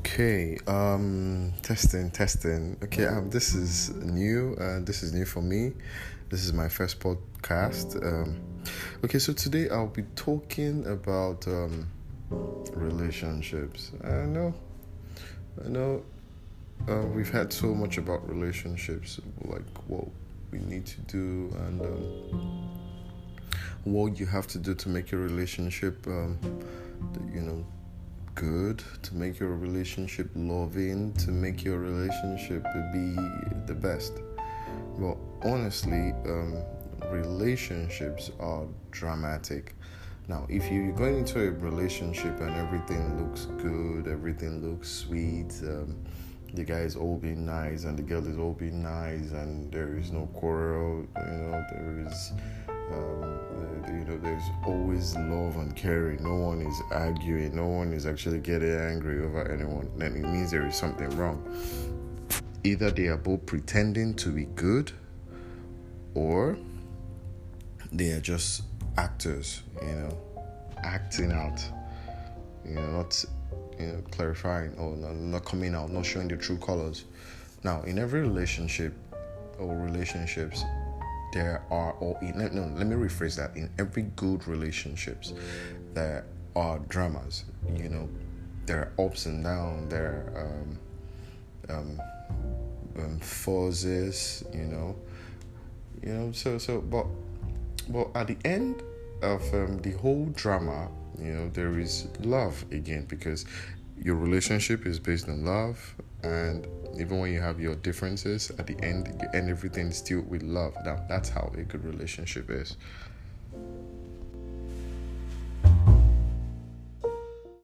Okay, testing. Okay, this is new for me. This is my first podcast. Okay, so today I'll be talking about relationships. I know, we've had so much about relationships, like what we need to do and what you have to do to make your relationship, good, to make your relationship loving, to make your relationship be the best. Well, honestly, relationships are dramatic. Now, if you're going into a relationship and everything looks good, everything looks sweet, the guy is all being nice and the girl is all being nice and there is no quarrel, there is there's always love and caring. No one is arguing. No one is actually getting angry over anyone. Then it means there is something wrong. Either they are both pretending to be good, or they are just actors. Acting out. Not clarifying or not coming out, not showing the true colors. Now, in every relationship or relationships. In every good relationships, there are dramas, there are ups and downs, there are forces, but at the end of the whole drama, there is love again, because your relationship is based on love. And even when you have your differences, at the end, you end everything still with love. Now, that's how a good relationship is.